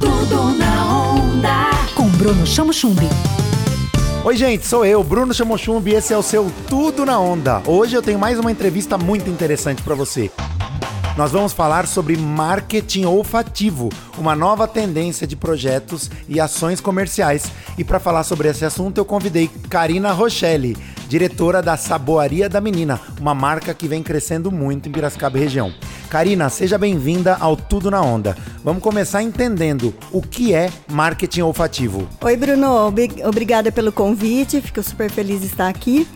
Tudo na Onda, com Bruno Chamochumbi. Oi gente, sou eu, Bruno Chamochumbi, e esse é o seu Tudo na Onda. Hoje eu tenho mais uma entrevista muito interessante pra você. Nós vamos falar sobre marketing olfativo, uma nova tendência de projetos e ações comerciais. E para falar sobre esse assunto, eu convidei Karina Rochelle, diretora da Saboaria da Menina, uma marca que vem crescendo muito em Piracicaba e região. Karina, seja bem-vinda ao Tudo na Onda. Vamos começar entendendo o que é marketing olfativo. Oi, Bruno. Obrigada pelo convite. Fico super feliz de estar aqui.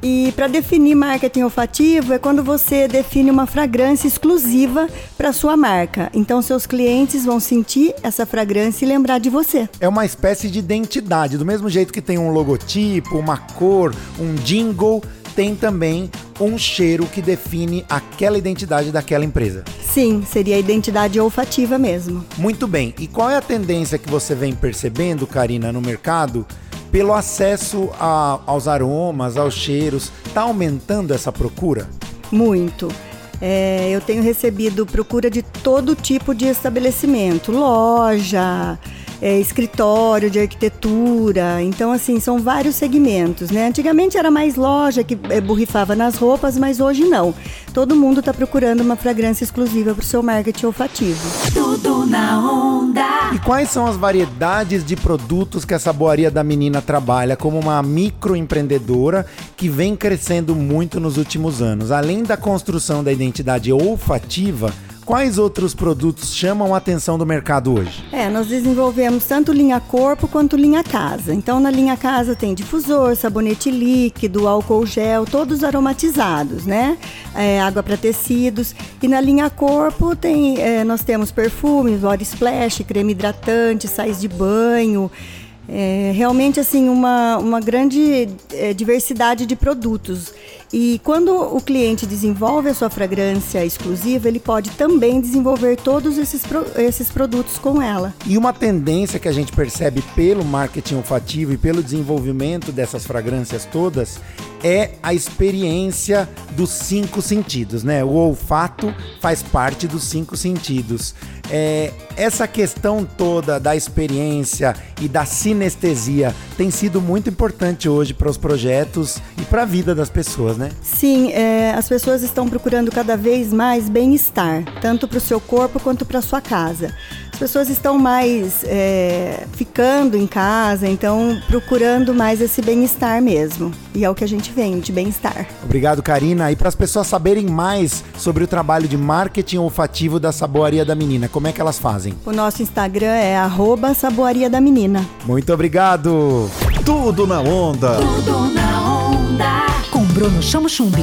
E para definir marketing olfativo é quando você define uma fragrância exclusiva para sua marca. Então seus clientes vão sentir essa fragrância e lembrar de você. É uma espécie de identidade, do mesmo jeito que tem um logotipo, uma cor, um jingle, tem também um cheiro que define aquela identidade daquela empresa. Sim, seria a identidade olfativa mesmo. Muito bem. E qual é a tendência que você vem percebendo, Karina, no mercado? Pelo acesso aos aromas, aos cheiros, está aumentando essa procura? Muito. Eu tenho recebido procura de todo tipo de estabelecimento, loja, escritório de arquitetura. Então, assim, são vários segmentos, né? Antigamente era mais loja que borrifava nas roupas, mas hoje não. Todo mundo está procurando uma fragrância exclusiva para o seu marketing olfativo. Tudo na Onda. E quais são as variedades de produtos que a Saboaria da Menina trabalha como uma microempreendedora que vem crescendo muito nos últimos anos? Além da construção da identidade olfativa, quais outros produtos chamam a atenção do mercado hoje? Nós desenvolvemos tanto linha corpo quanto linha casa. Então, na linha casa tem difusor, sabonete líquido, álcool gel, todos aromatizados, né? Água para tecidos. E na linha corpo tem, nós temos perfumes, body splash, creme hidratante, sais de banho. Realmente, assim, uma grande diversidade de produtos. E quando o cliente desenvolve a sua fragrância exclusiva, ele pode também desenvolver todos esses produtos com ela. E uma tendência que a gente percebe pelo marketing olfativo e pelo desenvolvimento dessas fragrâncias todas é a experiência dos 5 sentidos, né? O olfato faz parte dos 5 sentidos. Essa questão toda da experiência e da sinestesia tem sido muito importante hoje para os projetos e para a vida das pessoas, né? Sim, as pessoas estão procurando cada vez mais bem-estar, tanto para o seu corpo quanto para a sua casa. As pessoas estão mais ficando em casa, então procurando mais esse bem-estar mesmo. E é o que a gente vende, bem-estar. Obrigado, Karina. E para as pessoas saberem mais sobre o trabalho de marketing olfativo da Saboaria da Menina, como é que elas fazem? O nosso Instagram é @saboariadaMenina. Muito obrigado! Tudo na Onda! Tudo na Onda! Com Bruno Chamochumbi.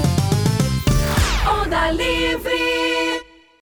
Onda Livre!